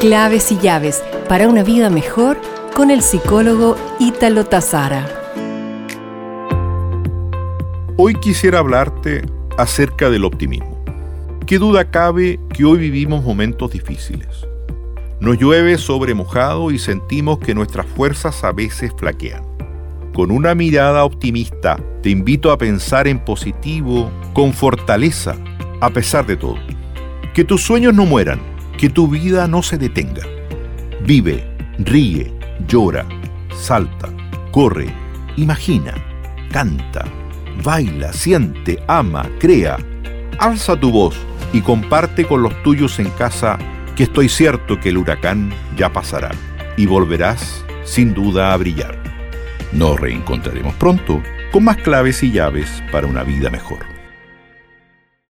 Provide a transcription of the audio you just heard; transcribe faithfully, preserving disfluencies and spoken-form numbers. Claves y llaves para una vida mejor con el psicólogo Ítalo Tazara. Hoy quisiera hablarte acerca del optimismo. ¿Qué duda cabe que hoy vivimos momentos difíciles? Nos llueve sobre mojado y sentimos que nuestras fuerzas a veces flaquean. Con una mirada optimista, te invito a pensar en positivo, con fortaleza, a pesar de todo. Que tus sueños no mueran, que tu vida no se detenga. Vive, ríe, llora, salta, corre, imagina, canta, baila, siente, ama, crea. Alza tu voz y comparte con los tuyos en casa, que estoy cierto que el huracán ya pasará y volverás sin duda a brillar. Nos reencontraremos pronto con más claves y llaves para una vida mejor.